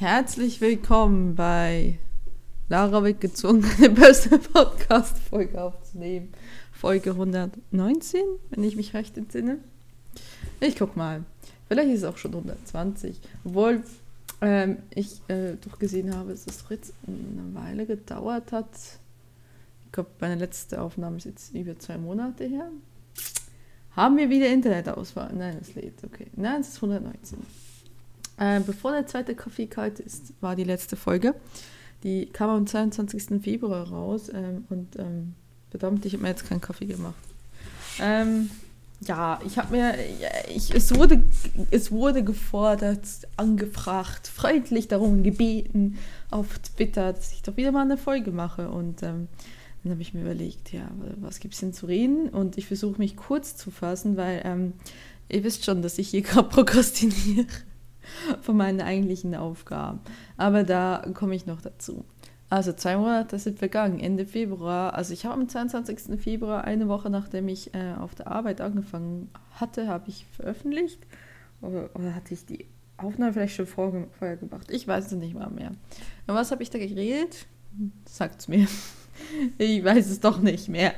Herzlich willkommen bei Lara wird gezwungen, eine beste Podcast-Folge aufzunehmen. Folge 119, wenn ich mich recht entsinne. Ich guck mal. Vielleicht ist es auch schon 120. Obwohl ich doch gesehen habe, dass es jetzt eine Weile gedauert hat. Ich glaube, meine letzte Aufnahme ist jetzt über 2 Monate her. Haben wir wieder Internetausfall? Nein, es lädt. Okay. Nein, es ist 119. Bevor der zweite Kaffee kalt ist, war die letzte Folge. Die kam am 22. Februar raus und verdammt, ich habe mir jetzt keinen Kaffee gemacht. Es wurde gefordert, angefragt, freundlich darum gebeten auf Twitter, dass ich doch wieder mal eine Folge mache. Und dann habe ich mir überlegt, ja, was gibt es denn zu reden? Und ich versuche mich kurz zu fassen, weil ihr wisst schon, dass ich hier gerade prokrastiniere von meinen eigentlichen Aufgaben. Aber da komme ich noch dazu. Also 2 Monate sind vergangen, Ende Februar. Also ich habe am 22. Februar, eine Woche nachdem ich auf der Arbeit angefangen hatte, habe ich veröffentlicht. Oder hatte ich die Aufnahme vielleicht schon vorher gemacht? Ich weiß es nicht mal mehr. Und was habe ich da geredet? Sagt's mir. Ich weiß es doch nicht mehr.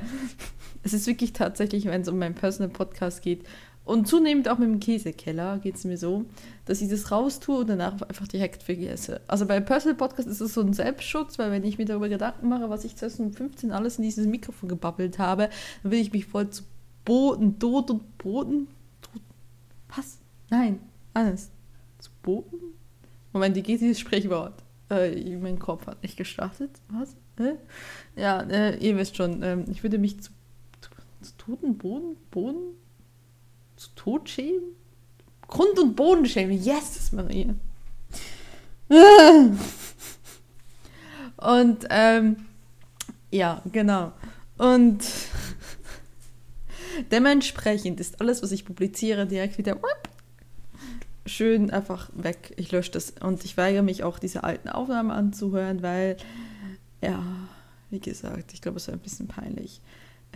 Es ist wirklich tatsächlich, wenn es um meinen Personal Podcast geht, und zunehmend auch mit dem Käsekeller geht es mir so, dass ich das raustue und danach einfach direkt vergesse. Also bei Personal Podcast ist es so ein Selbstschutz, weil wenn ich mir darüber Gedanken mache, was ich 2015 alles in dieses Mikrofon gebabbelt habe, dann will ich mich voll zu Boden, tot und Boden, tot, was? Nein, alles. Zu Boden? Moment, wie geht dieses Sprichwort? Mein Kopf hat nicht gestartet, was? Ja, ihr wisst schon, ich würde mich zu toten Boden? Zu Tod schämen? Grund und Boden schämen. Yes, Maria. Und ja, genau. Und dementsprechend ist alles, was ich publiziere, direkt wieder schön einfach weg. Ich lösche das und ich weigere mich auch, diese alten Aufnahmen anzuhören, weil, ja, wie gesagt, ich glaube, es war ein bisschen peinlich.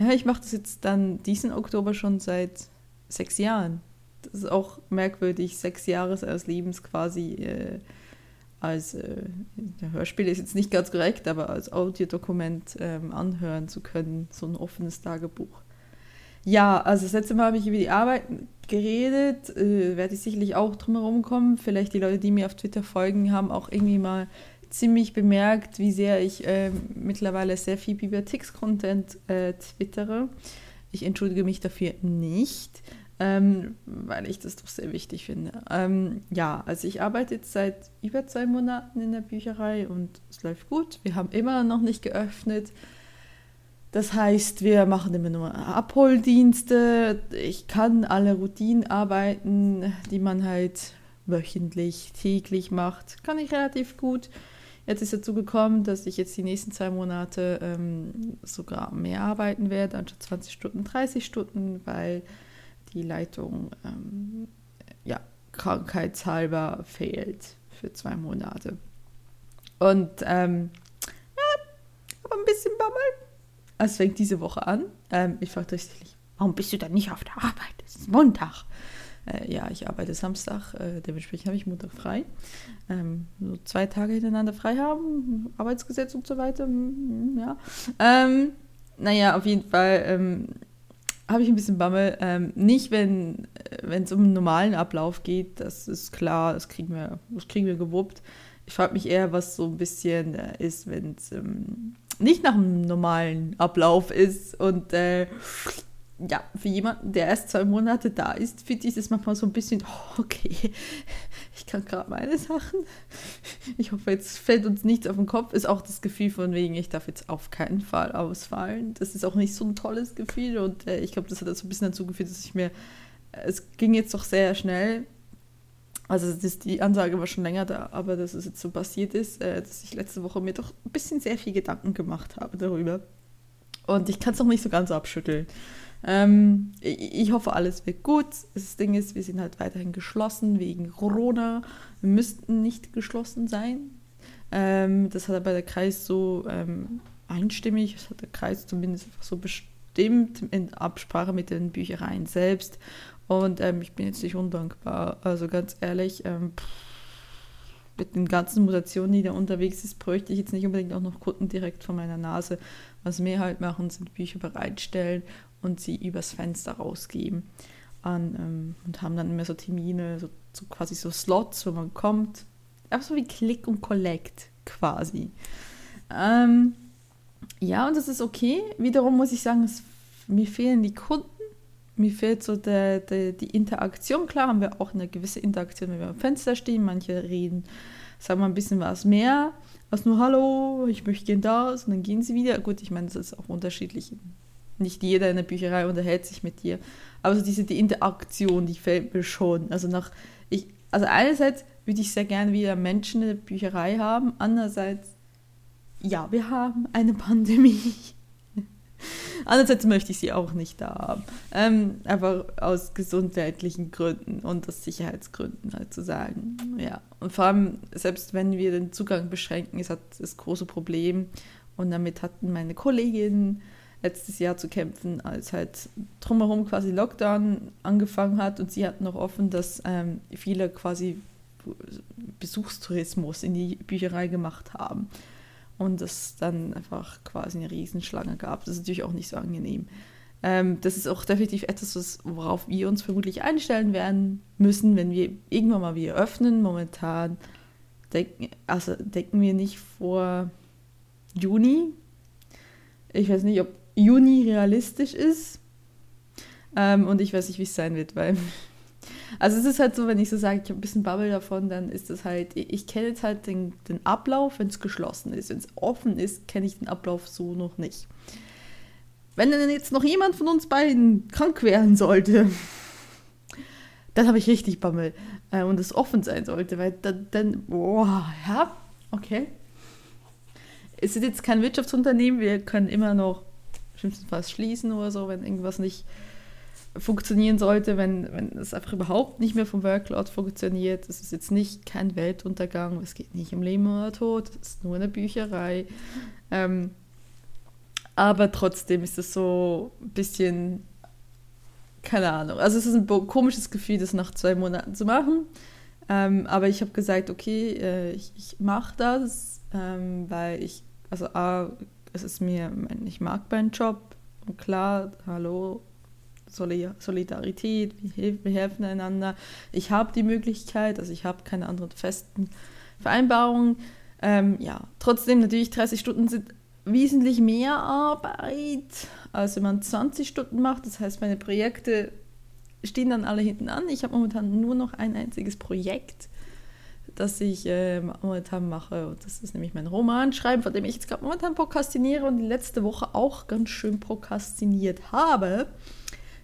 Ja, ich mache das jetzt dann diesen Oktober schon seit 6 Jahren. Das ist auch merkwürdig, 6 Jahre seines Lebens quasi Hörspiel ist jetzt nicht ganz korrekt, aber als Audiodokument anhören zu können, so ein offenes Tagebuch. Ja, also das letzte Mal habe ich über die Arbeit geredet, werde ich sicherlich auch drum herum kommen. Vielleicht die Leute, die mir auf Twitter folgen, haben auch irgendwie mal ziemlich bemerkt, wie sehr ich mittlerweile sehr viel Bibliotheks-Content twittere. Ich entschuldige mich dafür nicht, weil ich das doch sehr wichtig finde. Ja, also ich arbeite jetzt seit über 2 Monaten in der Bücherei und es läuft gut. Wir haben immer noch nicht geöffnet. Das heißt, wir machen immer nur Abholdienste. Ich kann alle Routinenarbeiten, die man halt wöchentlich, täglich macht, kann ich relativ gut. Jetzt ist dazu gekommen, dass ich jetzt die nächsten 2 Monate sogar mehr arbeiten werde, anstatt 20 Stunden, 30 Stunden, weil die Leitung krankheitshalber fehlt für 2 Monate. Und aber ein bisschen Bammel. Es fängt diese Woche an. Ich frage richtig, warum bist du denn nicht auf der Arbeit? Es ist Montag. Ja, ich arbeite Samstag, dementsprechend habe ich Montag frei. So 2 Tage hintereinander frei haben, Arbeitsgesetz und so weiter. Ja. Naja, auf jeden Fall habe ich ein bisschen Bammel. Nicht, wenn es um einen normalen Ablauf geht, das ist klar, das kriegen wir gewuppt. Ich frage mich eher, was so ein bisschen ist, wenn es nicht nach einem normalen Ablauf ist und ja, für jemanden, der erst 2 Monate da ist, finde ich das manchmal so ein bisschen, oh, okay, ich kann gerade meine Sachen. Ich hoffe, jetzt fällt uns nichts auf den Kopf. Ist auch das Gefühl von wegen, ich darf jetzt auf keinen Fall ausfallen. Das ist auch nicht so ein tolles Gefühl und ich glaube, das hat so ein bisschen dazu geführt, dass ich mir, es ging jetzt doch sehr schnell, also die Ansage war schon länger da, aber dass es jetzt so passiert ist, dass ich letzte Woche mir doch ein bisschen sehr viel Gedanken gemacht habe darüber. Und ich kann es noch nicht so ganz abschütteln. Ich hoffe, alles wird gut. Das Ding ist, wir sind halt weiterhin geschlossen wegen Corona. Wir müssten nicht geschlossen sein. Das hat aber der Kreis so einstimmig, das hat der Kreis zumindest einfach so bestimmt in Absprache mit den Büchereien selbst. Und ich bin jetzt nicht undankbar. Also ganz ehrlich, mit den ganzen Mutationen, die da unterwegs ist, bräuchte ich jetzt nicht unbedingt auch noch Kunden direkt vor meiner Nase. Was wir halt machen, sind Bücher bereitstellen und sie übers Fenster rausgeben und haben dann immer so Termine, so quasi so Slots, wo man kommt. Auch so wie Click und Collect quasi. Ja, und das ist okay. Wiederum muss ich sagen, mir fehlen die Kunden. Mir fehlt so die Interaktion. Klar haben wir auch eine gewisse Interaktion, wenn wir am Fenster stehen. Manche reden, sagen wir ein bisschen was mehr, als nur Hallo, ich möchte gehen das und dann gehen sie wieder. Gut, ich meine, das ist auch unterschiedlich. Nicht jeder in der Bücherei unterhält sich mit dir. Aber so die Interaktion, die fehlt mir schon. Also einerseits würde ich sehr gerne wieder Menschen in der Bücherei haben. Andererseits, ja, wir haben eine Pandemie. Andererseits möchte ich sie auch nicht da haben. Einfach aus gesundheitlichen Gründen und aus Sicherheitsgründen halt zu sagen. Ja. Und vor allem, selbst wenn wir den Zugang beschränken, ist das große Problem. Und damit hatten meine Kolleginnen letztes Jahr zu kämpfen, als halt drumherum quasi Lockdown angefangen hat. Und sie hatten noch offen, dass viele quasi Besuchstourismus in die Bücherei gemacht haben. Und es dann einfach quasi eine Riesenschlange gab. Das ist natürlich auch nicht so angenehm. Das ist auch definitiv etwas, worauf wir uns vermutlich einstellen werden müssen, wenn wir irgendwann mal wieder öffnen. Momentan denken wir nicht vor Juni. Ich weiß nicht, ob Juni realistisch ist. Und ich weiß nicht, wie es sein wird, weil... Also es ist halt so, wenn ich so sage, ich habe ein bisschen Babbel davon, dann ist das halt, ich kenne jetzt halt den Ablauf, wenn es geschlossen ist. Wenn es offen ist, kenne ich den Ablauf so noch nicht. Wenn dann jetzt noch jemand von uns beiden krank werden sollte, dann habe ich richtig Bammel und es offen sein sollte, weil dann boah, ja, okay. Es ist jetzt kein Wirtschaftsunternehmen, wir können immer noch schlimmstenfalls schließen oder so, wenn irgendwas nicht funktionieren sollte, wenn es einfach überhaupt nicht mehr vom Workload funktioniert. Es ist jetzt nicht kein Weltuntergang, es geht nicht um Leben oder Tod, es ist nur eine Bücherei. Aber trotzdem ist es so ein bisschen, keine Ahnung, also es ist ein komisches Gefühl, das nach 2 Monaten zu machen. Aber ich habe gesagt, okay, ich mache das, weil ich, also A, es ist mir, ich mag meinen Job und klar, hallo, Solidarität, wir helfen einander. Ich habe die Möglichkeit, also ich habe keine anderen festen Vereinbarungen. Ja, trotzdem natürlich 30 Stunden sind wesentlich mehr Arbeit, als wenn man 20 Stunden macht. Das heißt, meine Projekte stehen dann alle hinten an. Ich habe momentan nur noch ein einziges Projekt, das ich momentan mache. Und das ist nämlich mein Romanschreiben, von dem ich jetzt gerade momentan prokrastiniere und die letzte Woche auch ganz schön prokrastiniert habe.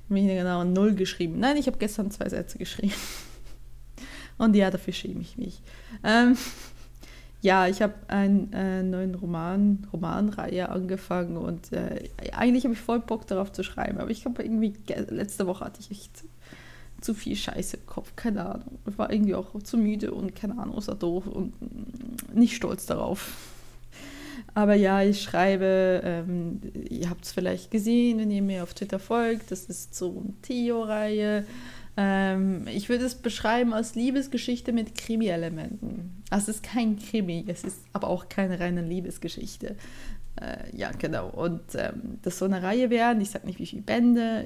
Mich genau 0 geschrieben. Nein, ich habe gestern 2 Sätze geschrieben. Und ja, dafür schäme ich mich. Ja, ich habe einen neuen Romanreihe angefangen und eigentlich habe ich voll Bock darauf zu schreiben, aber ich glaube irgendwie, letzte Woche hatte ich echt zu viel Scheiße im Kopf, keine Ahnung. Ich war irgendwie auch zu müde und keine Ahnung, so doof und nicht stolz darauf. Aber ja, ich schreibe, ihr habt es vielleicht gesehen, wenn ihr mir auf Twitter folgt, das ist so eine Theo-Reihe. Ich würde es beschreiben als Liebesgeschichte mit Krimi-Elementen. Also es ist kein Krimi, es ist aber auch keine reine Liebesgeschichte. Ja, genau. Und das soll eine Reihe werden, ich sage nicht, wie viele Bände.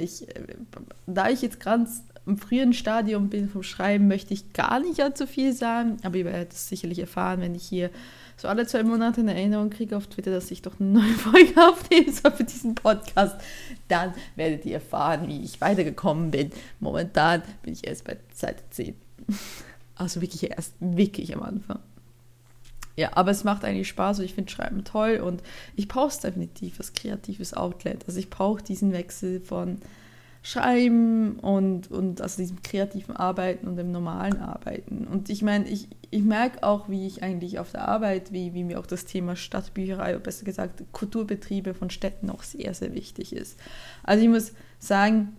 Da ich jetzt ganz im frühen Stadium bin vom Schreiben, möchte ich gar nicht allzu viel sagen, aber ihr werdet es sicherlich erfahren, wenn ich hier so alle 2 Monate eine Erinnerung kriege auf Twitter, dass ich doch eine neue Folge aufnehmen soll für diesen Podcast, dann werdet ihr erfahren, wie ich weitergekommen bin. Momentan bin ich erst bei Seite 10. Also wirklich am Anfang. Ja, aber es macht eigentlich Spaß und ich finde Schreiben toll und ich brauche definitiv was kreatives Outlet. Also ich brauche diesen Wechsel von Schreiben und also diesem kreativen Arbeiten und dem normalen Arbeiten. Und ich meine, ich merke auch, wie ich eigentlich auf der Arbeit, wie mir auch das Thema Stadtbücherei, oder besser gesagt Kulturbetriebe von Städten auch sehr, sehr wichtig ist. Also ich muss sagen,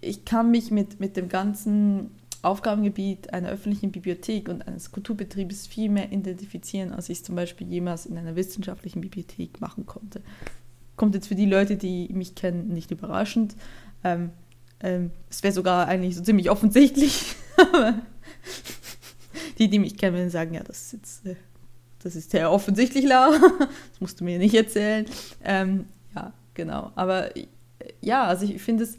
ich kann mich mit dem ganzen Aufgabengebiet einer öffentlichen Bibliothek und eines Kulturbetriebes viel mehr identifizieren, als ich es zum Beispiel jemals in einer wissenschaftlichen Bibliothek machen konnte. Kommt jetzt für die Leute, die mich kennen, nicht überraschend. Es wäre sogar eigentlich so ziemlich offensichtlich, aber Die, die mich kennen, werden sagen, ja, das ist ja offensichtlich Laura. Das musst du mir nicht erzählen. Ja, genau. Aber ja, also ich finde es,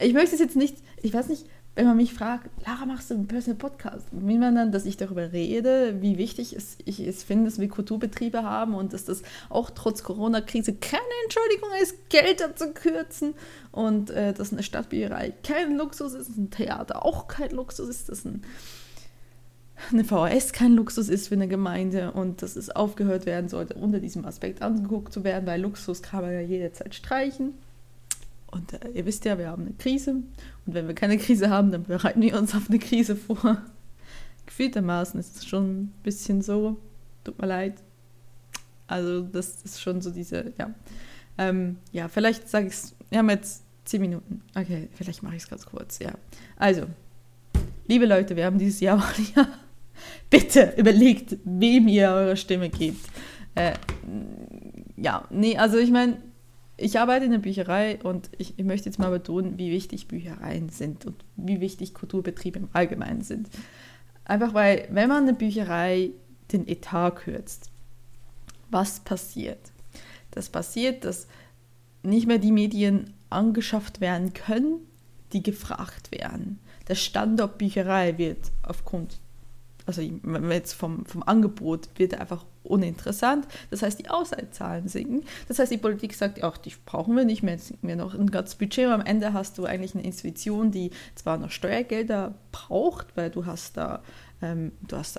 ich möchte es jetzt nicht, ich weiß nicht, wenn man mich fragt, Lara, machst du einen Personal Podcast? Will man dann, dass ich darüber rede, wie wichtig ich es finde, dass wir Kulturbetriebe haben und dass das auch trotz Corona-Krise keine Entschuldigung ist, Gelder zu kürzen und dass eine Stadtbierei kein Luxus ist, ein Theater auch kein Luxus ist, dass eine VHS kein Luxus ist für eine Gemeinde und dass es aufgehört werden sollte, unter diesem Aspekt angeguckt zu werden, weil Luxus kann man ja jederzeit streichen. Und ihr wisst ja, wir haben eine Krise. Und wenn wir keine Krise haben, dann bereiten wir uns auf eine Krise vor. Gefühltermaßen ist es schon ein bisschen so. Tut mir leid. Also das ist schon so diese, ja. Ja, vielleicht sage ich es, wir haben jetzt 10 Minuten. Okay, vielleicht mache ich es ganz kurz, ja. Also, liebe Leute, wir haben dieses Jahr auch bitte überlegt, wem ihr eure Stimme gebt. Ja, nee, also ich meine, ich arbeite in der Bücherei und ich möchte jetzt mal betonen, wie wichtig Büchereien sind und wie wichtig Kulturbetriebe im Allgemeinen sind. Einfach weil, wenn man eine Bücherei den Etat kürzt, was passiert? Das passiert, dass nicht mehr die Medien angeschafft werden können, die gefragt werden. Der Standort Bücherei wird aufgrund, also jetzt vom Angebot, wird einfach uninteressant. Das heißt, die Ausleitzahlen sinken. Das heißt, die Politik sagt, ach, die brauchen wir nicht mehr, jetzt sinken wir noch ein ganzes Budget. Aber am Ende hast du eigentlich eine Institution, die zwar noch Steuergelder braucht, weil du hast da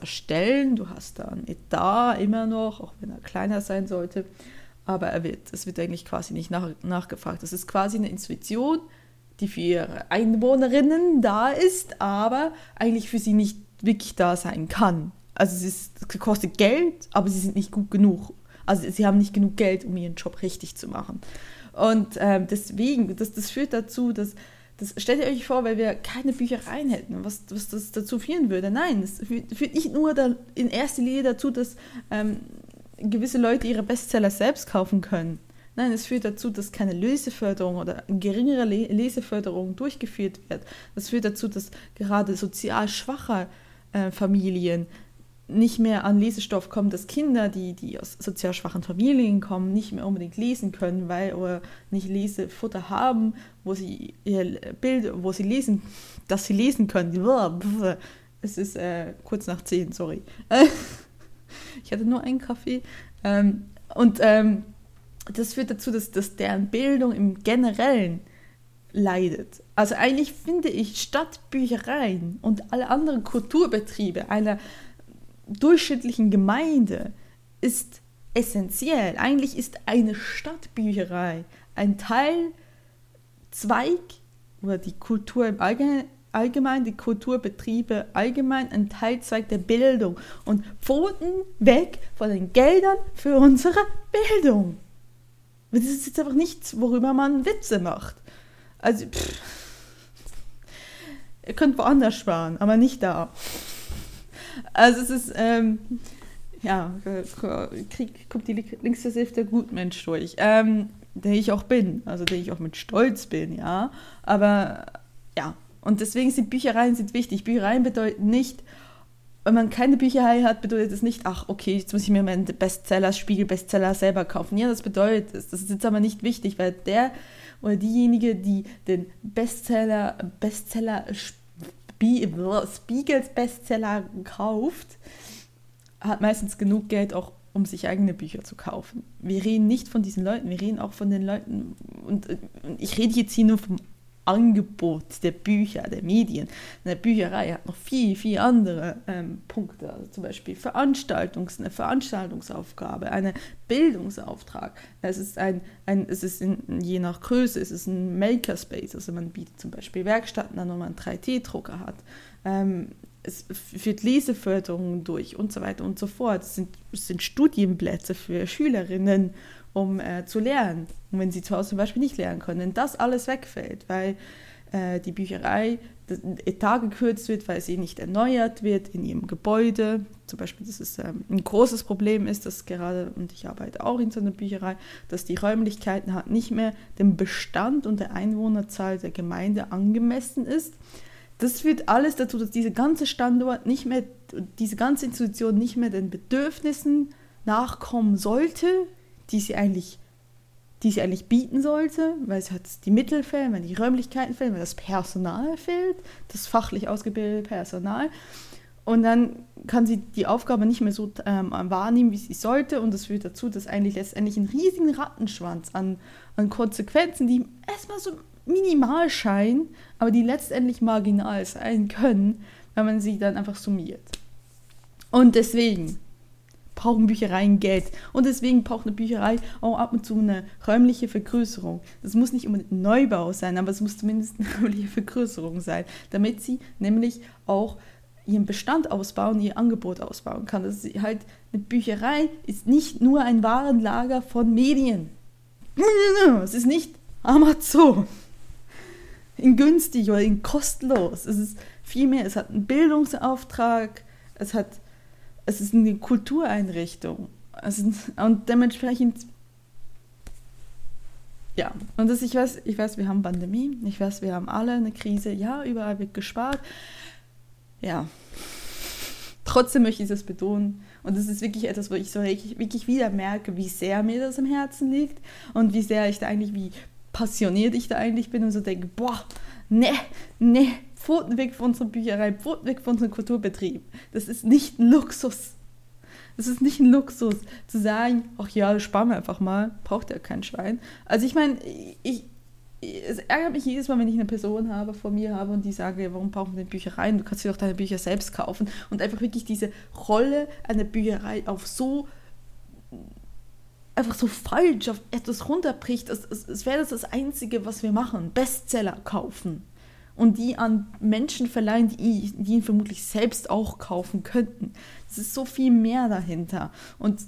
Stellen, du hast da einen Etat immer noch, auch wenn er kleiner sein sollte, aber es wird eigentlich quasi nicht nachgefragt. Das ist quasi eine Institution, die für ihre Einwohnerinnen da ist, aber eigentlich für sie nicht wirklich da sein kann. Also es kostet Geld, aber sie sind nicht gut genug. Also sie haben nicht genug Geld, um ihren Job richtig zu machen. Und deswegen, das führt dazu, dass stellt ihr euch vor, weil wir keine Büchereien hätten, was das dazu führen würde. Nein, es führt nicht nur in erster Linie dazu, dass gewisse Leute ihre Bestseller selbst kaufen können. Nein, es führt dazu, dass keine Leseförderung oder geringere Leseförderung durchgeführt wird. Das führt dazu, dass gerade sozial schwache Familien nicht mehr an Lesestoff kommen, dass Kinder, die aus sozial schwachen Familien kommen, nicht mehr unbedingt lesen können, weil oder nicht Lesefutter haben, wo sie ihr Bild, wo sie lesen, dass sie lesen können. Es ist kurz nach 10, sorry. Ich hatte nur einen Kaffee. Das führt dazu, dass deren Bildung im Generellen leidet. Also eigentlich finde ich, statt Büchereien und alle anderen Kulturbetriebe einer durchschnittlichen Gemeinde ist essentiell. Eigentlich ist eine Stadtbücherei ein Teil, Zweig oder die Kultur im Allgemeinen, die Kulturbetriebe allgemein, ein Teilzweig der Bildung und Pfoten weg von den Geldern für unsere Bildung. Das ist jetzt einfach nichts, worüber man Witze macht. Also, ihr könnt woanders sparen, aber nicht da. Also es ist, ja, Krieg kommt die Linkshälfte Gutmensch durch, der ich auch bin, also der ich auch mit Stolz bin, ja. Aber, ja, und deswegen sind Büchereien sind wichtig. Büchereien bedeuten nicht, wenn man keine Bücherei hat, bedeutet es nicht, ach, okay, jetzt muss ich mir meinen Spiegel-Bestseller selber kaufen. Ja, das bedeutet es. Das ist jetzt aber nicht wichtig, weil der oder diejenige, die den Spiegels-Bestseller kauft, hat meistens genug Geld auch, um sich eigene Bücher zu kaufen. Wir reden nicht von diesen Leuten, wir reden auch von den Leuten, und ich rede jetzt hier nur vom Angebot der Bücher, der Medien. Eine Bücherei hat noch viel, viel andere Punkte, also zum Beispiel eine Veranstaltungsaufgabe, einen Bildungsauftrag. Je nach Größe, es ist ein Makerspace, also man bietet zum Beispiel Werkstätten an, wo man einen 3D-Drucker hat. Es führt Leseförderungen durch und so weiter und so fort. Es sind Studienplätze für Schülerinnen, um zu lernen. Und wenn sie zu Hause zum Beispiel nicht lernen können, wenn das alles wegfällt, weil die Bücherei den Etat gekürzt wird, weil sie nicht erneuert wird in ihrem Gebäude. Zum Beispiel, dass es ein großes Problem ist, dass gerade, und ich arbeite auch in so einer Bücherei, dass die Räumlichkeiten halt nicht mehr dem Bestand und der Einwohnerzahl der Gemeinde angemessen ist. Das führt alles dazu, dass dieser ganze Standort nicht mehr, diese ganze Institution nicht mehr den Bedürfnissen nachkommen sollte, die sie eigentlich bieten sollte, weil es hat die Mittel fehlen, weil die Räumlichkeiten fehlen, weil das Personal fehlt, das fachlich ausgebildete Personal. Und dann kann sie die Aufgabe nicht mehr so wahrnehmen, wie sie sollte. Und das führt dazu, dass eigentlich letztendlich ein riesigen Rattenschwanz an Konsequenzen, die erstmal so minimal scheinen, aber die letztendlich marginal sein können, wenn man sie dann einfach summiert. Und deswegen brauchen Büchereien Geld. Und deswegen braucht eine Bücherei auch ab und zu eine räumliche Vergrößerung. Das muss nicht unbedingt ein Neubau sein, aber es muss zumindest eine räumliche Vergrößerung sein, damit sie nämlich auch ihren Bestand ausbauen, ihr Angebot ausbauen kann. Das ist halt, eine Bücherei ist nicht nur ein Warenlager von Medien. Es ist nicht Amazon. In günstig oder in kostenlos. Es ist viel mehr. Es hat einen Bildungsauftrag, es ist eine Kultureinrichtung. Und dementsprechend, ja, und das, ich weiß, wir haben Pandemie, ich weiß, wir haben alle eine Krise, ja, überall wird gespart. Ja, trotzdem möchte ich das betonen. Und das ist wirklich etwas, wo ich so wirklich wieder merke, wie sehr mir das am Herzen liegt und wie sehr ich da eigentlich, wie passioniert ich da eigentlich bin und so denke, boah, nee, Pfoten weg von unserer Bücherei, Pfoten weg von unserem Kulturbetrieb. Das ist nicht ein Luxus. Das ist nicht ein Luxus, zu sagen, ach ja, sparen wir einfach mal, braucht ja kein Schwein. Also ich meine, es ärgert mich jedes Mal, wenn ich eine Person vor mir habe und die sage, warum brauchen wir denn Büchereien? Du kannst dir doch deine Bücher selbst kaufen. Und einfach wirklich diese Rolle einer Bücherei einfach so falsch auf etwas runterbricht, es wäre das Einzige, was wir machen. Bestseller kaufen. Und die an Menschen verleihen, die ihn vermutlich selbst auch kaufen könnten. Es ist so viel mehr dahinter. Und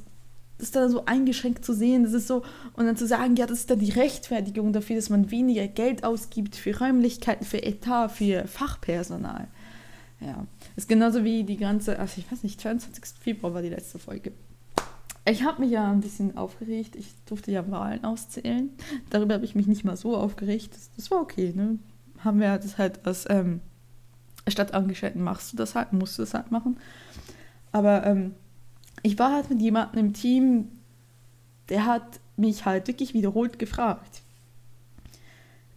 das ist dann so eingeschränkt zu sehen, das ist so, und dann zu sagen, ja, das ist dann die Rechtfertigung dafür, dass man weniger Geld ausgibt für Räumlichkeiten, für Etat, für Fachpersonal. Ja, das ist genauso wie die ganze, also ich weiß nicht, 22. Februar war die letzte Folge. Ich habe mich ja ein bisschen aufgeregt, ich durfte ja Wahlen auszählen, darüber habe ich mich nicht mal so aufgeregt, das war okay, ne? Haben wir das halt als Stadtangestellten musst du das halt machen. Aber ich war halt mit jemandem im Team, der hat mich halt wirklich wiederholt gefragt,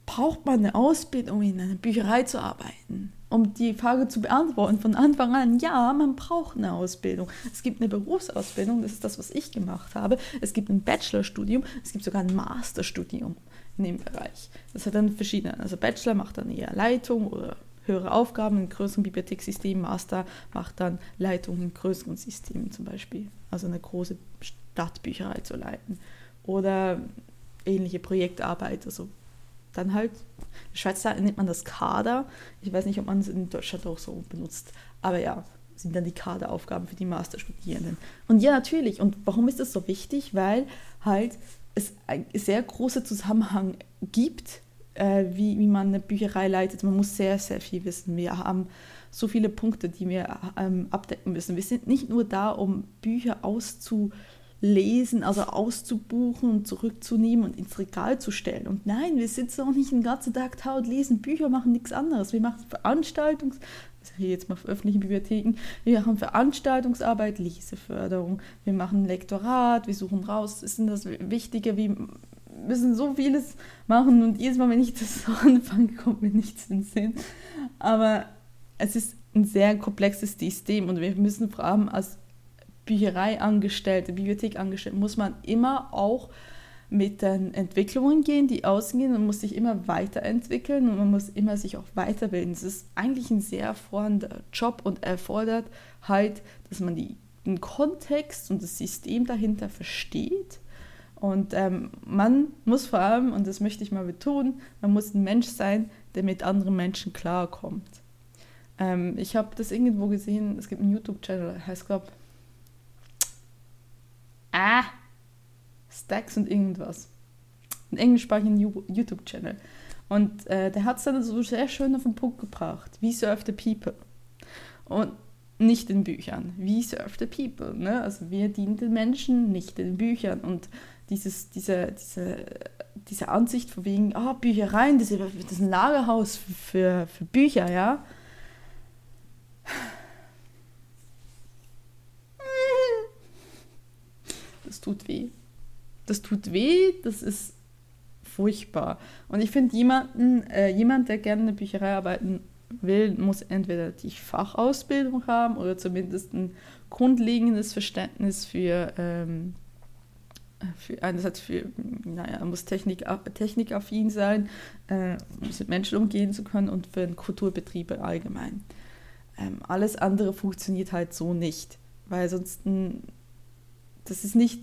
braucht man eine Ausbildung, in einer Bücherei zu arbeiten? Um die Frage zu beantworten von Anfang an, ja, man braucht eine Ausbildung. Es gibt eine Berufsausbildung, das ist das, was ich gemacht habe. Es gibt ein Bachelorstudium, es gibt sogar ein Masterstudium in dem Bereich. Das hat dann verschiedene, also Bachelor macht dann eher Leitung oder höhere Aufgaben in größeren Bibliothekssystemen, Master macht dann Leitung in größeren Systemen zum Beispiel, also eine große Stadtbücherei zu leiten oder ähnliche Projektarbeit, also dann halt, in der Schweiz nennt man das Kader, ich weiß nicht, ob man es in Deutschland auch so benutzt, aber ja, sind dann die Kaderaufgaben für die Masterstudierenden. Und ja, natürlich, und warum ist das so wichtig? Weil halt es einen sehr großen Zusammenhang gibt, wie man eine Bücherei leitet. Man muss sehr, sehr viel wissen. Wir haben so viele Punkte, die wir abdecken müssen. Wir sind nicht nur da, um Bücher auszulesen, also auszubuchen und zurückzunehmen und ins Regal zu stellen. Und nein, wir sitzen auch nicht den ganzen Tag da und lesen Bücher, machen nichts anderes. Wir machen wir machen Veranstaltungsarbeit, Leseförderung, wir machen Lektorat, wir suchen raus, ist denn das Wichtige, wir müssen so vieles machen und jedes Mal, wenn ich das so anfange, kommt mir nichts in den Sinn. Aber es ist ein sehr komplexes System und wir müssen vor allem als Büchereiangestellte, Bibliothekangestellte, muss man immer auch mit den Entwicklungen gehen, die ausgehen, und muss sich immer weiterentwickeln und man muss immer sich auch weiterbilden. Es ist eigentlich ein sehr fordernder Job und erfordert halt, dass man den Kontext und das System dahinter versteht. Und man muss vor allem, und das möchte ich mal betonen, man muss ein Mensch sein, der mit anderen Menschen klarkommt. Ich habe das irgendwo gesehen, es gibt einen YouTube-Channel, der heißt, glaube Stacks und irgendwas. Einen englischsprachigen YouTube-Channel. Und der hat es dann so sehr schön auf den Punkt gebracht. We serve the people. Und nicht in Büchern. We serve the people. Ne? Also wir dienen den Menschen, nicht den Büchern. Und diese Ansicht von wegen, Büchereien, das ist ein Lagerhaus für Bücher, ja. das tut weh. Das tut weh, das ist furchtbar. Und ich finde, jemand, der gerne in der Bücherei arbeiten will, muss entweder die Fachausbildung haben oder zumindest ein grundlegendes Verständnis muss technikaffin sein, um mit Menschen umgehen zu können und für Kulturbetriebe allgemein. Alles andere funktioniert halt so nicht, weil sonst du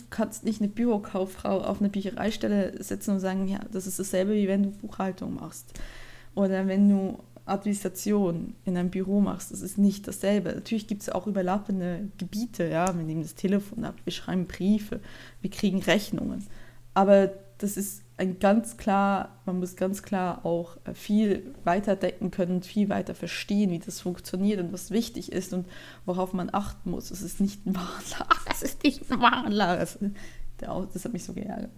kannst nicht eine Bürokauffrau auf eine Büchereistelle setzen und sagen, ja, das ist dasselbe, wie wenn du Buchhaltung machst oder wenn du Administration in einem Büro machst, das ist nicht dasselbe. Natürlich gibt es auch überlappende Gebiete, ja, wir nehmen das Telefon ab, wir schreiben Briefe, wir kriegen Rechnungen, aber das ist man muss ganz klar auch viel weiter denken können und viel weiter verstehen, wie das funktioniert und was wichtig ist und worauf man achten muss. Es ist nicht ein Warenlager, das hat mich so geärgert,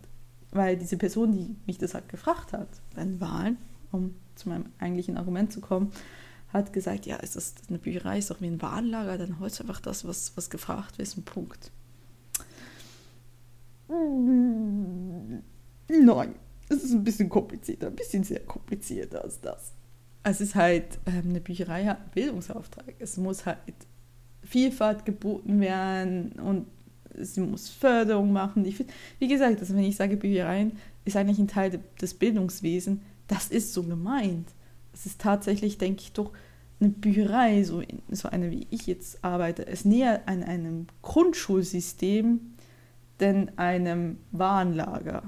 weil diese Person, die mich das halt gefragt hat, dann waren, um zu meinem eigentlichen Argument zu kommen, hat gesagt, ja, es ist eine Bücherei, ist doch wie ein Warenlager, dann holst du einfach das, was gefragt wird, und Punkt. Nein, es ist ein bisschen komplizierter, ein bisschen sehr komplizierter als das. Es ist halt, eine Bücherei hat einen Bildungsauftrag. Es muss halt Vielfalt geboten werden und sie muss Förderung machen. Ich find, wie gesagt, also wenn ich sage, Büchereien ist eigentlich ein Teil des Bildungswesens, das ist so gemeint. Es ist tatsächlich, denke ich, doch eine Bücherei, so eine, wie ich jetzt arbeite, ist näher an einem Grundschulsystem denn einem Warenlager.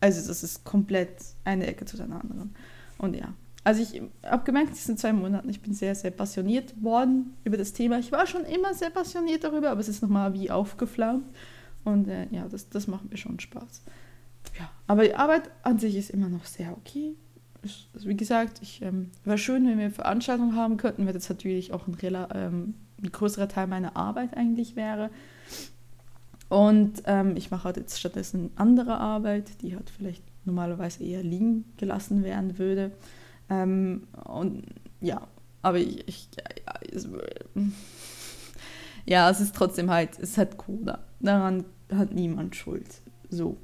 Also das ist komplett eine Ecke zu der anderen. Und ja, also ich habe gemerkt, es sind 2 Monate, ich bin sehr, sehr passioniert worden über das Thema. Ich war schon immer sehr passioniert darüber, aber es ist nochmal wie aufgeflammt. Und ja, das macht mir schon Spaß. Ja, aber die Arbeit an sich ist immer noch sehr okay. Also wie gesagt, wäre schön, wenn wir Veranstaltungen haben könnten, weil das natürlich auch ein größerer Teil meiner Arbeit eigentlich wäre. Und ich mache halt jetzt stattdessen andere Arbeit, die halt vielleicht normalerweise eher liegen gelassen werden würde. Und ja, aber es ist trotzdem halt, es hat Corona. Daran hat niemand Schuld. So.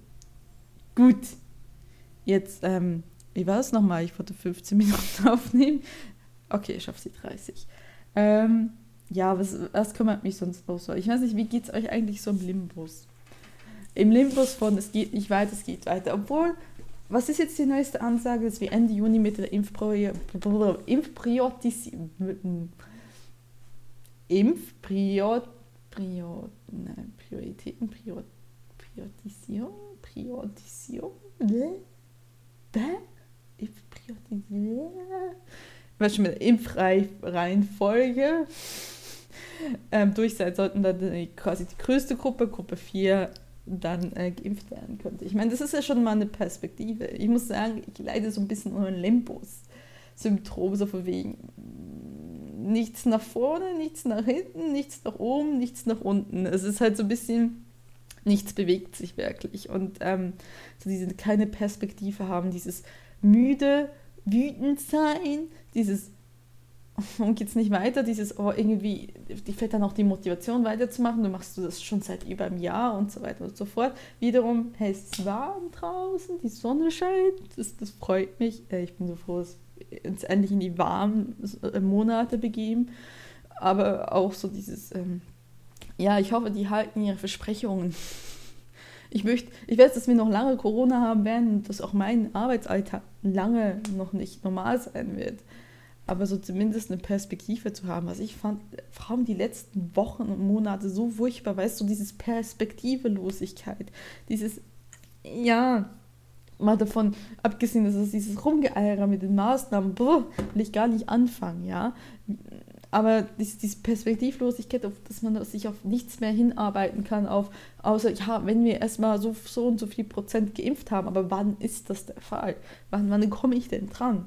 Gut. Jetzt, wie war es nochmal? Ich wollte 15 Minuten aufnehmen. Okay, ich schaffe sie 30. Ja, was kümmert mich sonst noch so? Ich weiß nicht, wie geht es euch eigentlich so im Limbus? Im Limbus von es geht nicht weiter, es geht weiter. Obwohl, was ist jetzt die neueste Ansage, dass wir Ende Juni mit der Impfreihenfolge durch sein sollten, dann quasi die größte Gruppe 4, dann geimpft werden könnte. Ich meine, das ist ja schon mal eine Perspektive. Ich muss sagen, ich leide so ein bisschen unter einem Limbus-Symptom, so von wegen nichts nach vorne, nichts nach hinten, nichts nach oben, nichts nach unten. Es ist halt so ein bisschen, nichts bewegt sich wirklich. Und so diese keine Perspektive haben, dieses müde, wütend sein, dieses warum geht's nicht weiter, dieses irgendwie, die fällt dann auch die Motivation weiterzumachen, du machst das schon seit über einem Jahr und so weiter und so fort. Wiederum, hey, es ist warm draußen, die Sonne scheint, das freut mich. Ich bin so froh, dass wir uns endlich in die warmen Monate begeben. Aber auch so dieses, ich hoffe, die halten ihre Versprechungen. Ich weiß, dass wir noch lange Corona haben werden und dass auch mein Arbeitsalltag lange noch nicht normal sein wird. Aber so zumindest eine Perspektive zu haben. Also ich fand vor allem die letzten Wochen und Monate so furchtbar, weißt du, dieses Perspektivelosigkeit, dieses, ja, mal davon abgesehen, dass es dieses Rumgeeiere mit den Maßnahmen, will ich gar nicht anfangen, ja. Aber diese Perspektivlosigkeit, dass man sich auf nichts mehr hinarbeiten kann, außer, ja, wenn wir erstmal so und so viel Prozent geimpft haben, aber wann ist das der Fall? Wann komme ich denn dran?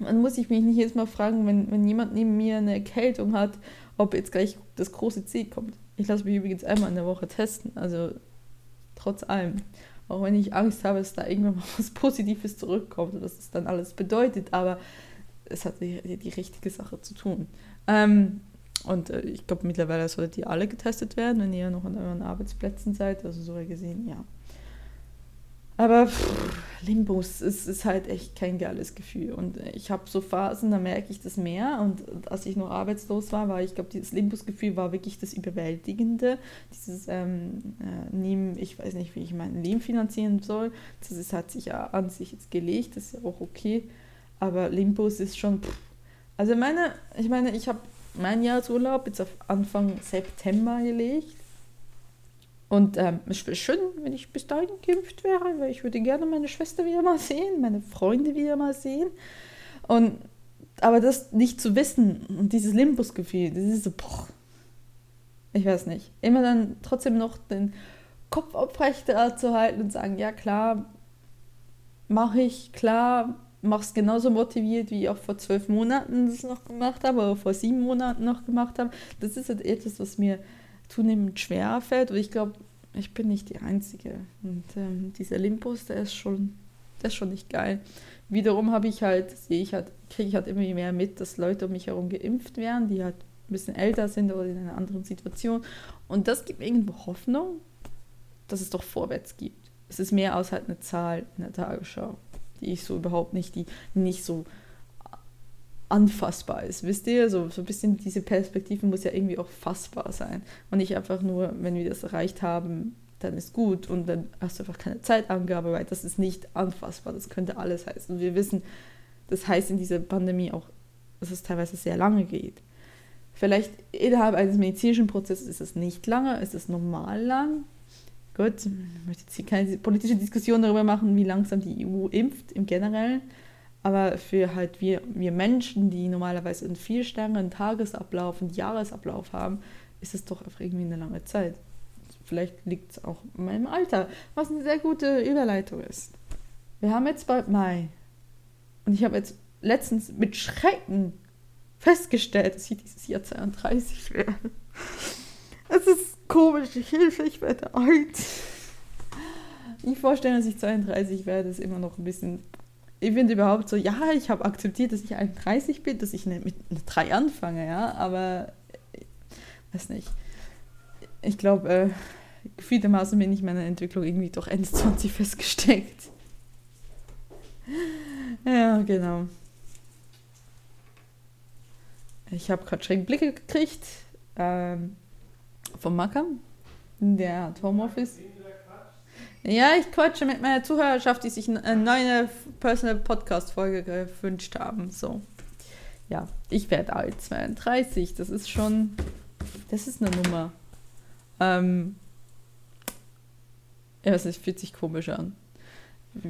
Wann muss ich mich nicht jedes Mal fragen, wenn jemand neben mir eine Erkältung hat, ob jetzt gleich das große C kommt. Ich lasse mich übrigens einmal in der Woche testen, also trotz allem. Auch wenn ich Angst habe, dass da irgendwann mal was Positives zurückkommt und was es dann alles bedeutet, aber es hat die richtige Sache zu tun. Und ich glaube, mittlerweile sollten die alle getestet werden, wenn ihr noch an euren Arbeitsplätzen seid. Also so gesehen, ja. Aber Limbus, es ist halt echt kein geiles Gefühl. Und ich habe so Phasen, da merke ich das mehr. Und als ich noch arbeitslos war, ich glaube, dieses Limbus-Gefühl war wirklich das Überwältigende. Dieses ich weiß nicht, wie ich mein Leben finanzieren soll. Das hat sich ja an sich jetzt gelegt, das ist ja auch okay. Aber Limbus ist schon... Also ich habe meinen Jahresurlaub jetzt auf Anfang September gelegt. Und es wäre schön, wenn ich bis dahin geimpft wäre, weil ich würde gerne meine Schwester wieder mal sehen, meine Freunde wieder mal sehen. Aber das nicht zu wissen und dieses Limbusgefühl, das ist so, ich weiß nicht. Immer dann trotzdem noch den Kopf aufrecht zu halten und sagen, ja klar, mache ich, klar, mach's genauso motiviert, wie ich auch vor 12 Monaten das noch gemacht habe oder vor 7 Monaten noch gemacht habe. Das ist halt etwas, was mir zunehmend schwer fällt und ich glaube, ich bin nicht die Einzige. Und dieser Limbus, der ist schon nicht geil. Wiederum kriege ich halt immer mehr mit, dass Leute um mich herum geimpft werden, die halt ein bisschen älter sind oder in einer anderen Situation. Und das gibt mir irgendwo Hoffnung, dass es doch vorwärts gibt. Es ist mehr als halt eine Zahl in der Tagesschau, die nicht so anfassbar ist, wisst ihr? So ein bisschen diese Perspektive muss ja irgendwie auch fassbar sein und nicht einfach nur, wenn wir das erreicht haben, dann ist gut und dann hast du einfach keine Zeitangabe, weil das ist nicht anfassbar, das könnte alles heißen. Und wir wissen, das heißt in dieser Pandemie auch, dass es teilweise sehr lange geht. Vielleicht innerhalb eines medizinischen Prozesses ist es nicht lange, ist es normal lang. Gut, ich möchte jetzt hier keine politische Diskussion darüber machen, wie langsam die EU impft im Generellen. Aber für halt wir Menschen, die normalerweise einen viel stärkeren Tagesablauf und Jahresablauf haben, ist es doch einfach irgendwie eine lange Zeit. Vielleicht liegt es auch in meinem Alter, was eine sehr gute Überleitung ist. Wir haben jetzt bald Mai. Und ich habe jetzt letztens mit Schrecken festgestellt, dass ich dieses Jahr 32 werde. Es ist komisch, Hilfe, ich werde alt. Die Vorstellung, dass ich 32 werde, ist immer noch ein bisschen... Ich finde überhaupt so, ja, ich habe akzeptiert, dass ich 31 bin, dass ich mit 3 anfange, ja, aber ich weiß nicht. Ich glaube, gefühltermaßen bin ich meiner Entwicklung irgendwie doch Ende 20 festgesteckt. Ja, genau. Ich habe gerade schräge Blicke gekriegt vom Makam, der hat Homeoffice. Ja, ich quatsche mit meiner Zuhörerschaft, die sich eine neue Personal-Podcast-Folge gewünscht haben. So, ja, ich werde alt, 32, das ist eine Nummer. Ja, es fühlt sich komisch an. Ich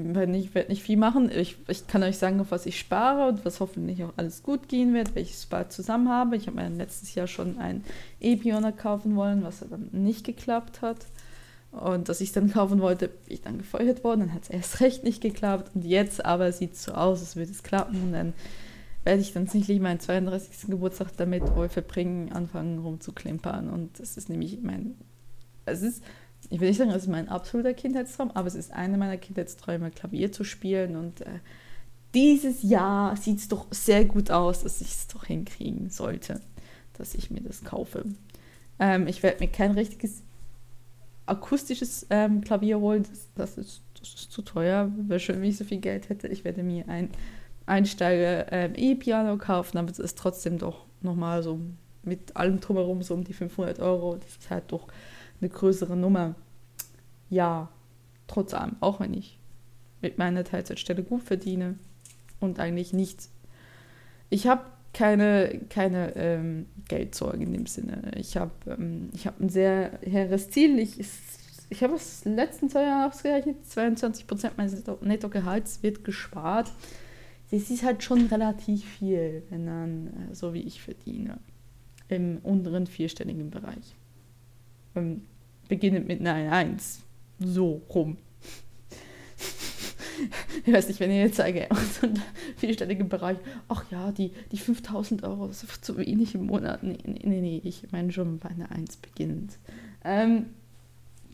werde nicht viel machen. Ich kann euch sagen, auf was ich spare und was hoffentlich auch alles gut gehen wird, welches bald zusammen habe. Ich habe mir letztes Jahr schon einen E-Pioner kaufen wollen, was dann nicht geklappt hat. Und dass ich es dann kaufen wollte, bin ich dann gefeuert worden, dann hat es erst recht nicht geklappt. Und jetzt aber sieht es so aus, als würde es klappen. Und dann werde ich dann sicherlich meinen 32. Geburtstag damit wohl verbringen, anfangen rumzuklimpern. Und das ist nämlich ich will nicht sagen, es ist mein absoluter Kindheitstraum, aber es ist einer meiner Kindheitsträume, Klavier zu spielen. Und dieses Jahr sieht es doch sehr gut aus, dass ich es doch hinkriegen sollte, dass ich mir das kaufe. Ich werde mir kein richtiges akustisches Klavier holen, das ist zu teuer. Wäre schön, wenn ich so viel Geld hätte. Ich werde mir ein Einsteiger E-Piano kaufen, aber es ist trotzdem doch nochmal so mit allem drumherum so um die 500 €. Das ist halt doch eine größere Nummer. Ja, trotz allem, auch wenn ich mit meiner Teilzeitstelle gut verdiene und eigentlich nichts. Ich habe keine Geldsorge in dem Sinne. Ich habe ein sehr hehres Ziel. Ich habe es in den letzten 2 Jahren ausgerechnet, 22% meines Nettogehalts wird gespart. Das ist halt schon relativ viel, wenn dann so wie ich verdiene, im unteren vierstelligen Bereich. Beginnend mit 1, so rum. Ich weiß nicht, wenn ich jetzt sage, so ein vierstelliger Bereich, ach ja, die 5.000 € das ist zu wenig im Monat. Nee, ich meine schon bei einer 1 beginnend.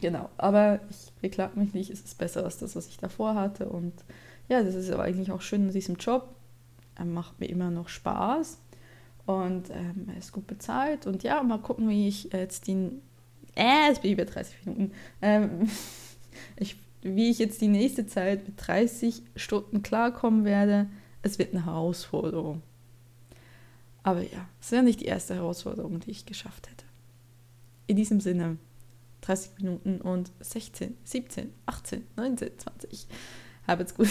Genau, aber ich beklage mich nicht, es ist besser als das, was ich davor hatte. Und ja, das ist aber eigentlich auch schön in diesem Job. Er macht mir immer noch Spaß. und er ist gut bezahlt und ja, mal gucken, wie ich jetzt jetzt bin ich bei 30 Minuten, wie ich jetzt die nächste Zeit mit 30 Stunden klarkommen werde. Es wird eine Herausforderung. Aber ja, es wäre nicht die erste Herausforderung, die ich geschafft hätte. In diesem Sinne, 30 Minuten und 16, 17, 18, 19, 20. Habt's gut.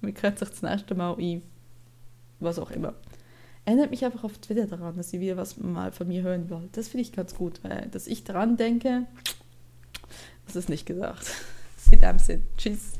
Mir kratzt es nach der Maui. Was auch immer. Erinnert mich einfach auf Twitter daran, dass ihr wieder was mal von mir hören wollt. Das finde ich ganz gut, weil dass ich dran denke, das ist nicht gesagt. In dem Sinn. Tschüss.